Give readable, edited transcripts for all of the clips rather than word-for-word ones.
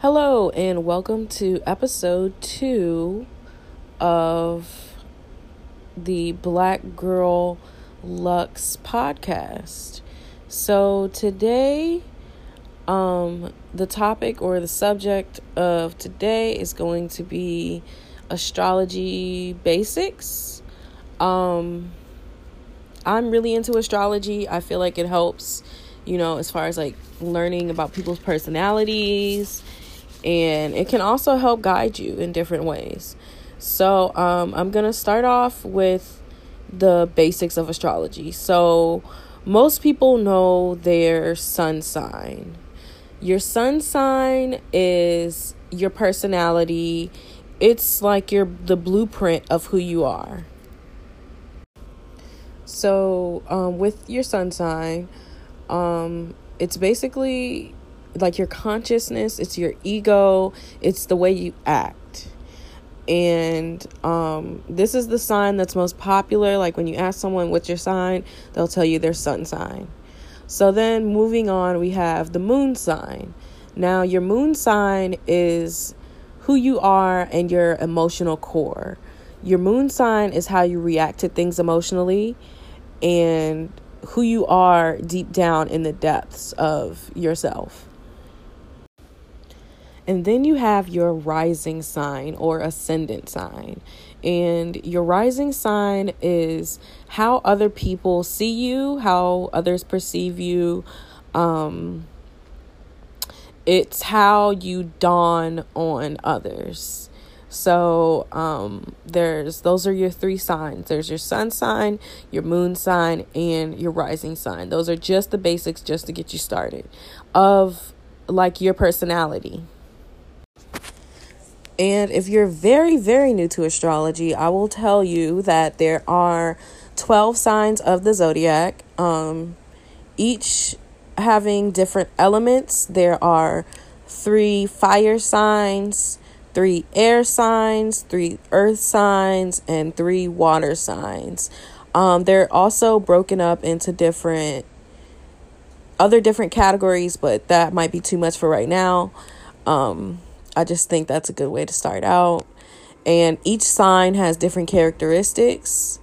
Hello and welcome to episode 2 of the Black Girl Lux podcast. So today, the topic or the subject of today is going to be astrology basics. I'm really into astrology. I feel like it helps, as far as like learning about people's personalities, and it can also help guide you in different ways. So, I'm going to start off with the basics of astrology. So most people know their sun sign. Your sun sign is your personality. It's like the blueprint of who you are. So with your sun sign, it's basically like your consciousness, it's your ego, it's the way you act. And this is the sign that's most popular. Like when you ask someone what's your sign, they'll tell you their sun sign. So then moving on, we have the moon sign. Now your moon sign is who you are and your emotional core. Your moon sign is how you react to things emotionally and who you are deep down in the depths of yourself. And then you have your rising sign or ascendant sign. And your rising sign is how other people see you, how others perceive you. It's how you dawn on others. So those are your three signs. There's your sun sign, your moon sign, and your rising sign. Those are just the basics, just to get you started, of like your personality. And if you're very, very new to astrology, I will tell you that there are 12 signs of the zodiac. Each having different elements. There are 3 fire signs, 3 air signs, 3 earth signs, and 3 water signs. They're also broken up into different categories, but that might be too much for right now. I just think that's a good way to start out. And each sign has different characteristics.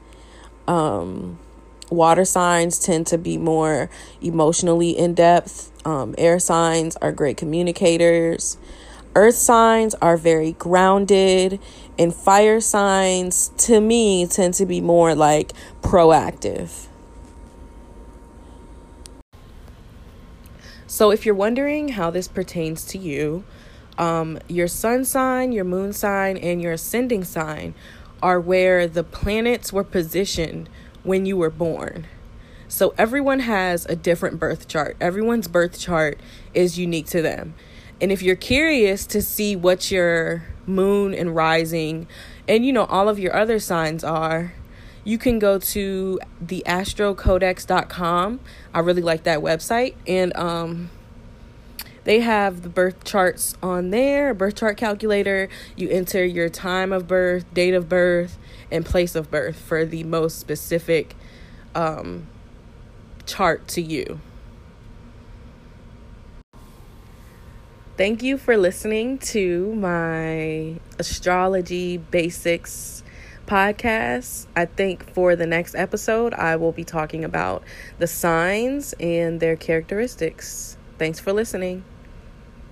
Water signs tend to be more emotionally in-depth. Air signs are great communicators. Earth signs are very grounded. And fire signs, to me, tend to be more like proactive. So if you're wondering how this pertains to you, your sun sign, your moon sign, and your ascending sign are where the planets were positioned when you were born. So everyone has a different birth chart. Everyone's birth chart is unique to them. And if you're curious to see what your moon and rising and all of your other signs are, you can go to theastrocodex.com. I really like that website, and they have the birth charts on there, birth chart calculator. You enter your time of birth, date of birth, and place of birth for the most specific chart to you. Thank you for listening to my astrology basics podcast. I think for the next episode, I will be talking about the signs and their characteristics. Thanks for listening.